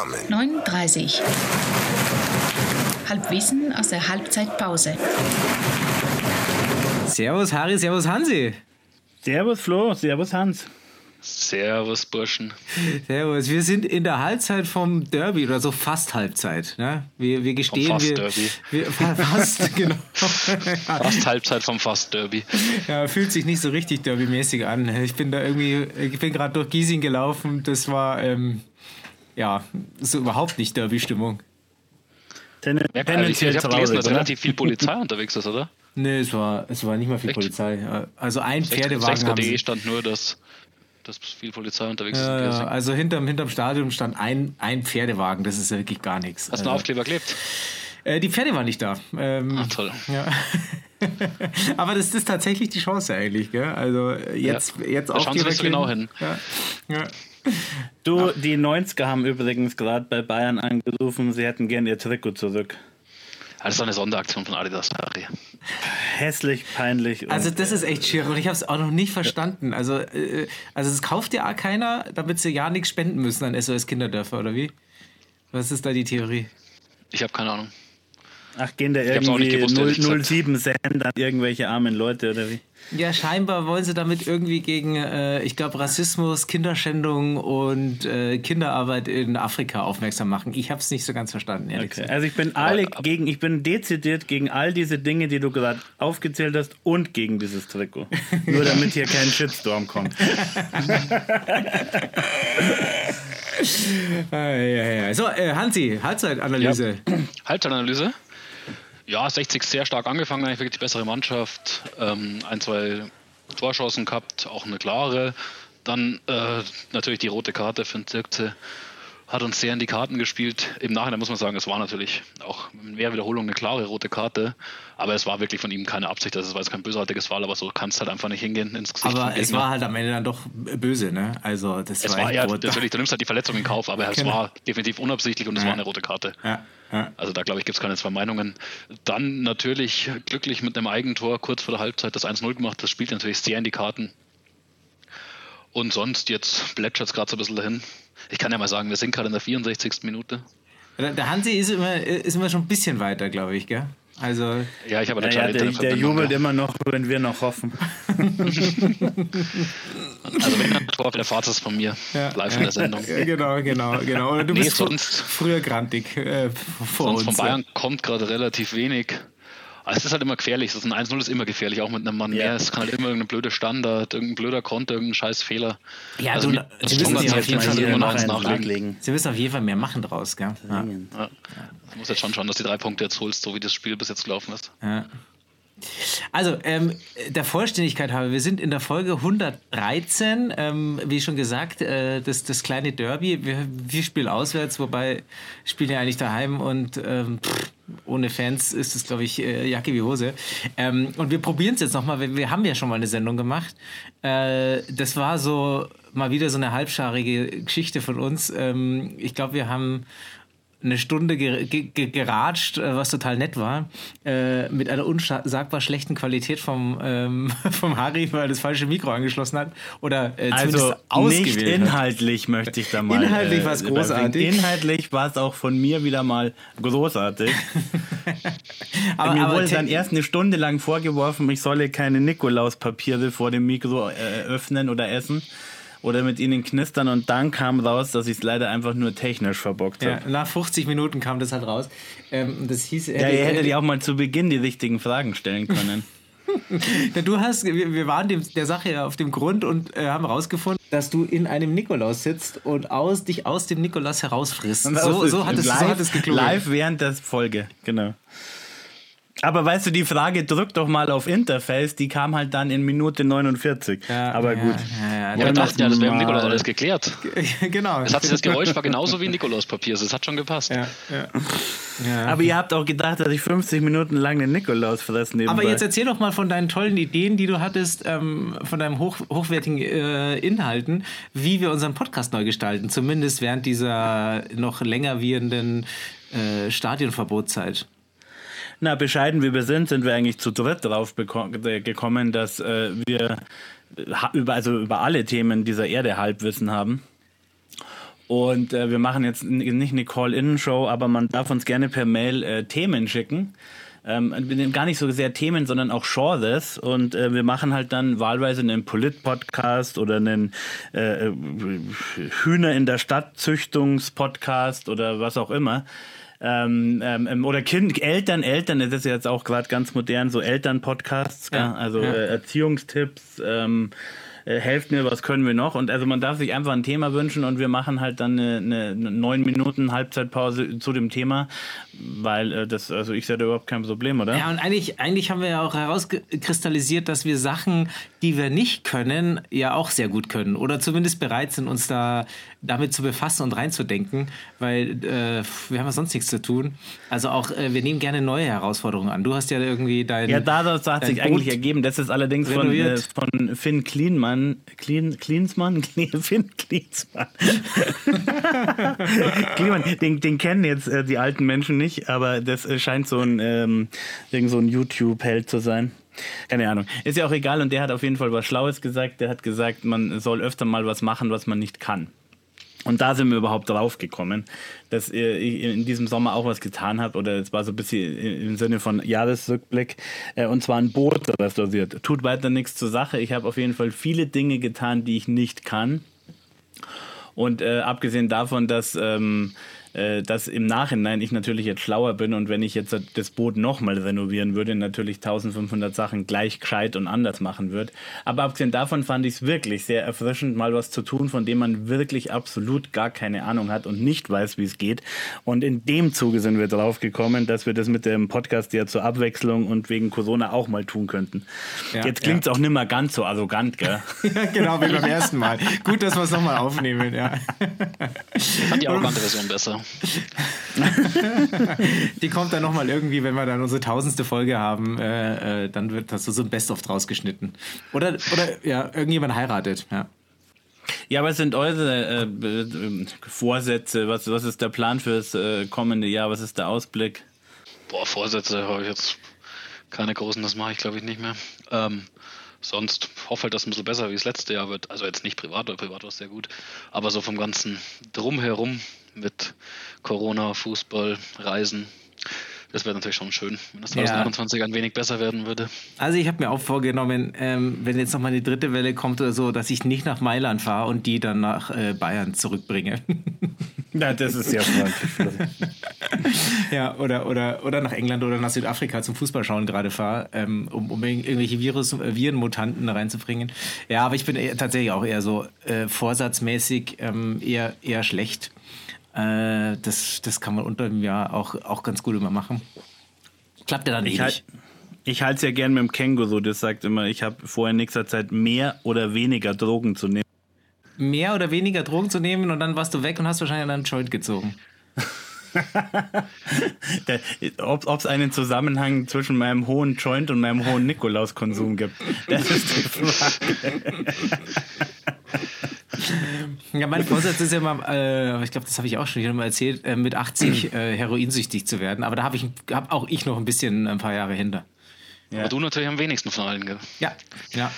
Willkommen. 39. Halbwissen aus der Halbzeitpause. Servus Harry, servus Hansi. Servus Flo, servus Hans. Servus Burschen. Servus, wir sind in der Halbzeit vom Derby oder so fast Halbzeit. Ne? Wir gestehen, wir fast, genau. Fast Halbzeit vom fast Derby. Ja, fühlt sich nicht so richtig derbymäßig an. Ich bin gerade durch Giesing gelaufen. Das war so überhaupt nicht Derby-Stimmung. Ich habe gelesen, dass relativ viel Polizei unterwegs ist, oder? Nee, es war nicht mal viel Polizei. Also ein Pferdewagen haben sie. Stand nur, dass viel Polizei unterwegs ist. Also hinterm Stadion stand ein Pferdewagen, das ist ja wirklich gar nichts. Hast du einen Aufkleber geklebt? Die Pferde waren nicht da. Toll. Ja. Aber das ist tatsächlich die Chance eigentlich, gell? Also jetzt auch nicht so genau hin. Ja. Du, die 90er haben übrigens gerade bei Bayern angerufen, sie hätten gerne ihr Trikot zurück. Das ist eine Sonderaktion von Adidas. Hässlich, peinlich. Also das ist echt schier und ich habe es auch noch nicht verstanden. Also das kauft ja auch keiner, damit sie ja nichts spenden müssen an SOS-Kinderdörfer, oder wie? Was ist da die Theorie? Ich habe keine Ahnung. Ach, gehen da irgendwie 07-Cent an irgendwelche armen Leute, oder wie? Ja, scheinbar wollen sie damit irgendwie gegen, ich glaube, Rassismus, Kinderschändung und Kinderarbeit in Afrika aufmerksam machen. Ich habe es nicht so ganz verstanden, ehrlich gesagt. Also ich bin dezidiert gegen all diese Dinge, die du gerade aufgezählt hast und gegen dieses Trikot. Nur damit hier kein Shitstorm kommt. So, Hansi, Halbzeitanalyse. Ja. Halbzeitanalyse? Ja, 60 sehr stark angefangen, eigentlich wirklich die bessere Mannschaft. 1-2 Torchancen gehabt, auch eine klare. Dann natürlich die rote Karte für den Zirkze. Hat uns sehr in die Karten gespielt. Im Nachhinein muss man sagen, es war natürlich auch in mehr Wiederholung eine klare rote Karte. Aber es war wirklich von ihm keine Absicht. Also es war jetzt kein bösartiges Foul, aber so kannst halt einfach nicht hingehen ins Gesicht. Aber es war halt am Ende dann doch böse, ne? Also natürlich, du nimmst halt die Verletzung in Kauf, aber es war definitiv unabsichtlich und es war eine rote Karte. Ja. Also da, glaube ich, gibt es keine zwei Meinungen. Dann natürlich glücklich mit einem Eigentor kurz vor der Halbzeit das 1-0 gemacht. Das spielt natürlich sehr in die Karten. Und sonst jetzt plätschert es gerade so ein bisschen dahin. Ich kann ja mal sagen, wir sind gerade in der 64. Minute. Der Hansi ist immer schon ein bisschen weiter, glaube ich, gell? Also, ja, ich habe eine kleine der jubelt immer noch, wenn wir noch hoffen. Also wenn ein Tor, der Vater ist von mir, live in der Sendung. Genau. Oder du bist sonst früher grantig vor uns. Von Bayern kommt gerade relativ wenig. Also es ist halt immer gefährlich. So ein 1-0 ist immer gefährlich, auch mit einem Mann mehr. Es kann halt immer irgendein blöder Standard, irgendein blöder Konter, irgendein scheiß Fehler. Ja, also Sie müssen auf jeden Fall mehr machen draus, gell? Ja. Ja. Du musst jetzt schon schauen, dass die 3 Punkte jetzt holst, so wie das Spiel bis jetzt gelaufen ist. Ja. Also, der Vollständigkeit halber, wir sind in der Folge 113, wie schon gesagt, das kleine Derby. Wir spielen auswärts, wobei spielen ja eigentlich daheim und ohne Fans ist es, glaube ich, Jacke wie Hose. Und wir probieren es jetzt nochmal, wir haben ja schon mal eine Sendung gemacht. Das war so mal wieder so eine halbscharige Geschichte von uns. Ich glaube, wir haben eine Stunde geratscht, was total nett war, mit einer unsagbar schlechten Qualität vom Harry, weil das falsche Mikro angeschlossen hat oder zumindest ausgewählt nicht inhaltlich hat. Möchte ich da mal. Inhaltlich war es großartig. Inhaltlich war es auch von mir wieder mal großartig. Aber mir wurde dann erst eine Stunde lang vorgeworfen, ich solle keine Nikolaus-Papiere vor dem Mikro öffnen oder essen. Oder mit ihnen knistern und dann kam raus, dass ich es leider einfach nur technisch verbockt habe. Ja, nach 50 Minuten kam das halt raus. Das hieß, ihr hättet ja auch mal zu Beginn die richtigen Fragen stellen können. Ja, wir waren der Sache ja auf dem Grund und haben rausgefunden, dass du in einem Nikolaus sitzt und dich aus dem Nikolaus herausfrisst. So hat es geklungen. Live während der Folge, genau. Aber weißt du, die Frage, drück doch mal auf Interface, die kam halt dann in Minute 49. Ja, aber gut. Ja, wir dachten das wäre im Nikolaus alles geklärt. Genau. Das Geräusch war genauso wie Nikolauspapier, es hat schon gepasst. Ja. Aber ihr habt auch gedacht, dass ich 50 Minuten lang den Nikolaus fresse nebenbei. Aber jetzt erzähl doch mal von deinen tollen Ideen, die du hattest, von deinen hochwertigen Inhalten, wie wir unseren Podcast neu gestalten, zumindest während dieser noch länger währenden Stadionverbotzeit. Na, bescheiden wie wir sind wir eigentlich zu dritt drauf gekommen, dass wir über alle Themen dieser Erde Halbwissen haben. Und wir machen jetzt nicht eine Call-In-Show, aber man darf uns gerne per Mail Themen schicken. Gar nicht so sehr Themen, sondern auch Genres. Und wir machen halt dann wahlweise einen Polit-Podcast oder einen Hühner in der Stadt-Züchtungs-Podcast oder was auch immer. Oder Eltern, das ist jetzt auch gerade ganz modern, so Eltern-Podcasts, also Erziehungstipps, helft mir, was können wir noch? Und also man darf sich einfach ein Thema wünschen und wir machen halt dann eine 9 Minuten Halbzeitpause zu dem Thema, weil also ich sehe da überhaupt kein Problem, oder? Ja, und eigentlich haben wir ja auch herauskristallisiert, dass wir Sachen, die wir nicht können, ja auch sehr gut können oder zumindest bereit sind, uns da damit zu befassen und reinzudenken, weil wir haben ja sonst nichts zu tun. Also auch, wir nehmen gerne neue Herausforderungen an. Du hast ja irgendwie dein... Ja, daraus hat sich eigentlich ergeben. Das ist allerdings von Finn Klinsmann. Finn Klinsmann. Den kennen jetzt die alten Menschen nicht, aber das scheint so ein irgend so ein YouTube-Held zu sein. Keine Ahnung. Ist ja auch egal, und der hat auf jeden Fall was Schlaues gesagt. Der hat gesagt, man soll öfter mal was machen, was man nicht kann. Und da sind wir überhaupt drauf gekommen, dass ich in diesem Sommer auch was getan habe, oder es war so ein bisschen im Sinne von Jahresrückblick, und zwar ein Boot restauriert. Tut weiter nichts zur Sache. Ich habe auf jeden Fall viele Dinge getan, die ich nicht kann. Und abgesehen davon, dass im Nachhinein ich natürlich jetzt schlauer bin, und wenn ich jetzt das Boot nochmal renovieren würde, natürlich 1500 Sachen gleich gescheit und anders machen würde. Aber abgesehen davon fand ich es wirklich sehr erfrischend, mal was zu tun, von dem man wirklich absolut gar keine Ahnung hat und nicht weiß, wie es geht. Und in dem Zuge sind wir drauf gekommen, dass wir das mit dem Podcast ja zur Abwechslung und wegen Corona auch mal tun könnten. Ja, jetzt klingt es auch nicht mehr ganz so arrogant, gell? Ja, genau, wie beim ersten Mal. Gut, dass wir es nochmal aufnehmen, ja. Fand die arrogante Version besser. Die kommt dann nochmal irgendwie, wenn wir dann unsere 1000. Folge haben, dann wird das so ein Best-of draus geschnitten. Oder ja, irgendjemand heiratet, ja. Ja, was sind eure Vorsätze? Was ist der Plan fürs kommende Jahr? Was ist der Ausblick? Boah, Vorsätze habe ich jetzt keine großen, das mache ich glaube ich nicht mehr. Sonst hoffe ich, dass es ein bisschen besser wie das letzte Jahr wird. Also jetzt nicht privat war es sehr gut, aber so vom ganzen Drumherum mit Corona, Fußball, Reisen. Das wäre natürlich schon schön, wenn das 2021 ein wenig besser werden würde. Also ich habe mir auch vorgenommen, wenn jetzt nochmal die dritte Welle kommt oder so, dass ich nicht nach Mailand fahre und die dann nach Bayern zurückbringe. Na, das ist ja freundlich. Ja, oder nach England oder nach Südafrika zum Fußballschauen gerade fahre, um irgendwelche Virenmutanten reinzubringen. Ja, aber ich bin tatsächlich auch eher so vorsatzmäßig eher schlecht. Das kann man unter dem Jahr auch ganz gut immer machen. Klappt ja dann nicht. Ich halte es ja gern mit dem Känguru, das sagt immer, ich habe vorher in nächster Zeit mehr oder weniger Drogen zu nehmen. Mehr oder weniger Drogen zu nehmen, und dann warst du weg und hast wahrscheinlich einen Joint gezogen. Ob es einen Zusammenhang zwischen meinem hohen Joint und meinem hohen Nikolauskonsum gibt, das ist die Frage. Ja, mein Vorsatz ist ja mal, ich glaube, das habe ich auch schon mal erzählt, mit 80 heroinsüchtig zu werden. Aber da habe auch ich noch ein paar Jahre hinter. Ja. Aber du natürlich am wenigsten von allen, gell? Ja.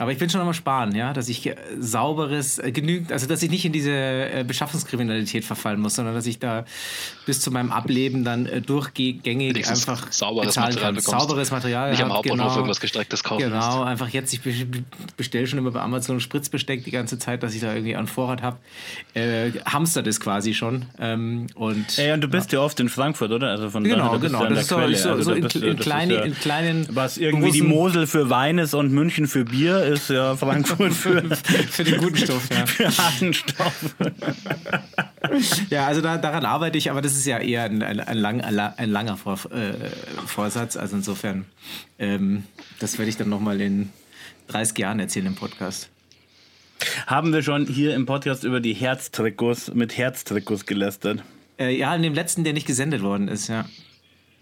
Aber ich bin schon am Sparen, ja, dass ich sauberes, genügend, also dass ich nicht in diese Beschaffungskriminalität verfallen muss, sondern dass ich da bis zu meinem Ableben dann durchgängig wenigstens einfach sauberes Material bekommst. Sauberes Material. Nicht am Hauptbahnhof irgendwas Gestrecktes kaufen. Genau, einfach jetzt, ich bestelle schon immer bei Amazon Spritzbesteck die ganze Zeit, dass ich da irgendwie einen Vorrat habe. Hamster das quasi schon. Und du bist ja oft in Frankfurt, oder? Also von genau. Das ist so in kleinen... In kleinen, was irgendwie die Mosel für Wein ist und München für Bier, ist ja Frankfurt für den guten Stoff, ja. Für harten Stoff. Ja, also daran arbeite ich, aber das ist ja eher ein langer Vorsatz. Also insofern, das werde ich dann nochmal in 30 Jahren erzählen im Podcast. Haben wir schon hier im Podcast über die Herztrikots mit Herztrikots gelästert? Ja, in dem letzten, der nicht gesendet worden ist, ja.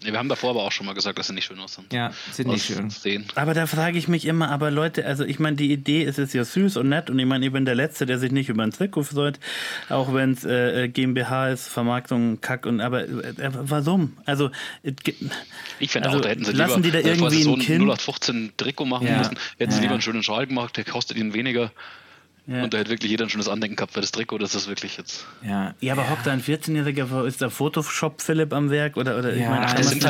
Nee, wir haben davor aber auch schon mal gesagt, dass sie nicht schön aussehen. Ja, sind nicht schön. Aber da frage ich mich immer, aber Leute, also ich meine, die Idee ist ja süß und nett, und ich meine, ich bin der Letzte, der sich nicht über ein Trikot freut, auch wenn es GmbH ist, Vermarktung, Kack, und aber warum? Also ich finde auch, da hätten sie lassen lieber, die da irgendwie so ein 0815 Trikot machen müssen, hätten sie lieber einen schönen Schal gemacht, der kostet ihnen weniger. Ja. Und da hätte wirklich jeder ein schönes Andenken gehabt, weil das Trikot, das ist wirklich jetzt... Ja, ja, aber hockt da ein 14-Jähriger, ist da Photoshop-Philipp am Werk? Oder ja. Ich meine, das sind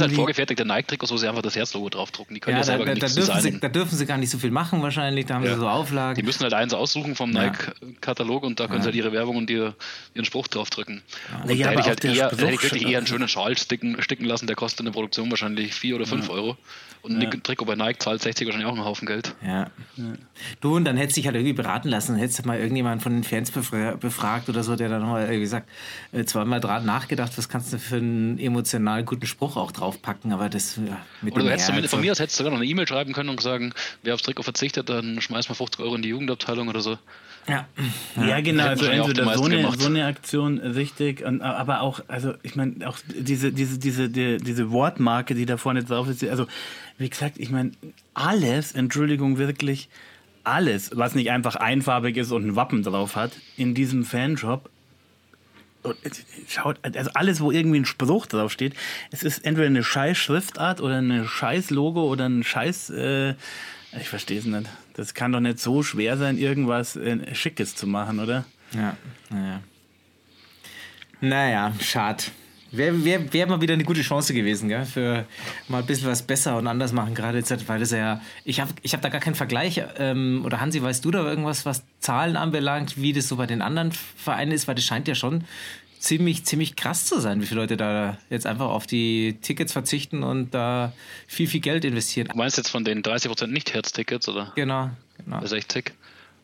halt vorgefertigte Nike-Trikots, wo sie einfach das Herzlogo draufdrucken. Die können ja selber nichts designen. Da dürfen sie gar nicht so viel machen wahrscheinlich, da haben sie so Auflagen. Die müssen halt eins aussuchen vom Nike-Katalog und da können sie halt ihre Werbung und ihren Spruch draufdrücken. Ja. Und ja, da hätte ich wirklich eher einen schönen Schal sticken lassen, der kostet in der Produktion wahrscheinlich 4 oder 5 Euro. Und ein Trikot bei Nike zahlt 60 wahrscheinlich auch einen Haufen Geld. Ja. Du, und dann hätte sich halt irgendwie beraten lassen. Hättest du mal irgendjemanden von den Fans befragt oder so, der dann nochmal gesagt, zweimal dran nachgedacht, was kannst du für einen emotional guten Spruch auch draufpacken, aber das mit oder dem Herz. Oder von mir aus hättest du sogar noch eine E-Mail schreiben können und sagen, wer aufs Trikot verzichtet, dann schmeißt mal 50 Euro in die Jugendabteilung oder so. Ja, ja genau, also entweder so eine Aktion richtig, und, aber auch, also ich meine, auch diese Wortmarke, die da vorne drauf ist, also wie gesagt, ich meine, wirklich alles, was nicht einfach einfarbig ist und ein Wappen drauf hat, in diesem Fanshop, schaut, also alles, wo irgendwie ein Spruch drauf steht, es ist entweder eine scheiß Schriftart oder eine scheiß Logo oder ein scheiß, ich verstehe es nicht. Das kann doch nicht so schwer sein, irgendwas Schickes zu machen, oder? Ja, naja. Naja, schade. Wäre mal wieder eine gute Chance gewesen, gell? Für mal ein bisschen was besser und anders machen, gerade jetzt, weil das ja, ich hab da gar keinen Vergleich, oder Hansi, weißt du da irgendwas, was Zahlen anbelangt, wie das so bei den anderen Vereinen ist, weil das scheint ja schon ziemlich krass zu sein, wie viele Leute da jetzt einfach auf die Tickets verzichten und da viel Geld investieren. Du meinst jetzt von den 30% Nicht-Herz-Tickets, oder? Genau. Das ist echt tick.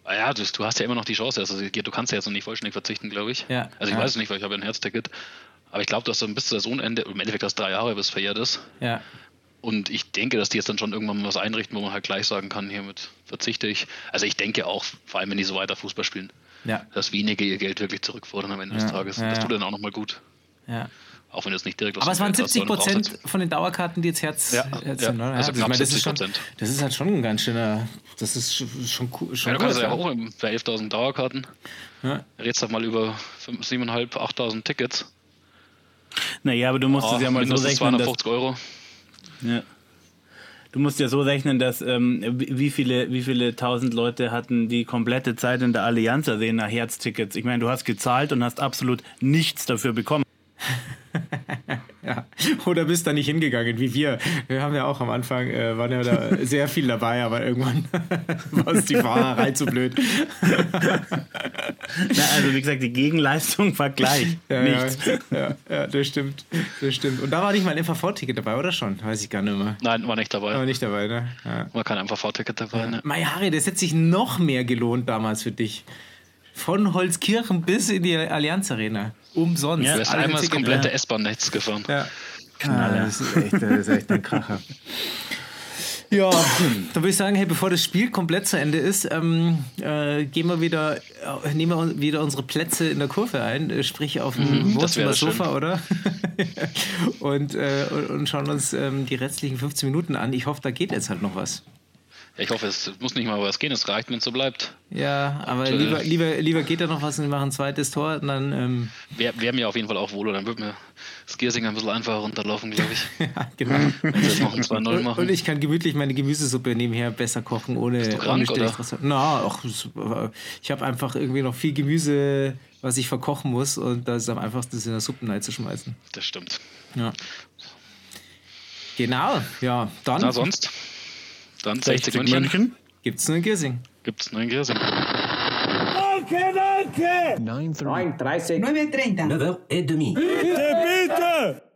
Ah ja, du hast ja immer noch die Chance, also du kannst ja jetzt noch nicht vollständig verzichten, glaube ich. Ja. Also ich weiß es nicht, weil ich habe ja ein Herz-Ticket. Aber ich glaube, dass dann bis zu das Saisonende, im Endeffekt das 3 Jahre, bis es verjährt ist. Ja. Und ich denke, dass die jetzt dann schon irgendwann mal was einrichten, wo man halt gleich sagen kann, hiermit verzichte ich. Also ich denke auch, vor allem wenn die so weiter Fußball spielen, dass wenige ihr Geld wirklich zurückfordern am Ende des Tages. Ja, das tut dann auch nochmal gut. Ja. Auch wenn du es nicht direkt aus aber es waren 70% von den Dauerkarten, die jetzt Herz sind, oder? Also ich meine, das ist schon, das ist halt schon ein ganz schöner, das ist schon cool. Ja, du kannst ja auch bei 11.000 Dauerkarten, redest halt mal über 7.500, 8.000 Tickets. Naja, aber du musst es ja mal so rechnen, dass... 250 Euro. Ja. Du musst ja so rechnen, dass wie viele 1000 Leute hatten die komplette Zeit in der Allianz Arena Herztickets. Ich meine, du hast gezahlt und hast absolut nichts dafür bekommen. Ja. Oder bist da nicht hingegangen, wie wir. Wir haben ja auch am Anfang, waren ja da sehr viel dabei, aber irgendwann war es die Fahrerei zu blöd. Na, also wie gesagt, die Gegenleistung war gleich. Ja, nichts. Ja, das stimmt. Und da war nicht mal ein MVV-Ticket dabei, oder schon? Weiß ich gar nicht mehr. Nein, war nicht dabei. War nicht dabei, ne? Ja. War kein MVV-Ticket dabei, ne? Mai Harry, das hätte sich noch mehr gelohnt damals für dich. Von Holzkirchen bis in die Allianz Arena. Umsonst. Ja, du hast einmal das komplette S-Bahn-Netz gefahren. Ja. Knaller. Das ist echt ein Kracher. Ja, dann würde ich sagen, hey, bevor das Spiel komplett zu Ende ist, nehmen wir wieder unsere Plätze in der Kurve ein, sprich auf dem Wohnzimmer-Sofa, oder? und schauen uns die restlichen 15 Minuten an. Ich hoffe, da geht jetzt halt noch was. Ja, ich hoffe, es muss nicht mal was gehen, es reicht, wenn es so bleibt. Ja, aber und, lieber geht da noch was und wir machen ein zweites Tor. Und dann wäre mir auf jeden Fall auch wohl, dann wird mir das Giesing ein bisschen einfacher runterlaufen, glaube ich. Ja, genau. Wenn wir das noch ein 2-0 machen. Und ich kann gemütlich meine Gemüsesuppe nebenher besser kochen, ohne... Bist du krank, oder? Ich habe einfach irgendwie noch viel Gemüse, was ich verkochen muss und das ist am einfachsten, das in der Suppe reinzuschmeißen. Das stimmt. Ja. Genau, ja. Dann... Na, sonst... Dann 60 München. Gibt's nur in Giesing. Danke! 9:30. 9:30. 9:30. Bitte, bitte!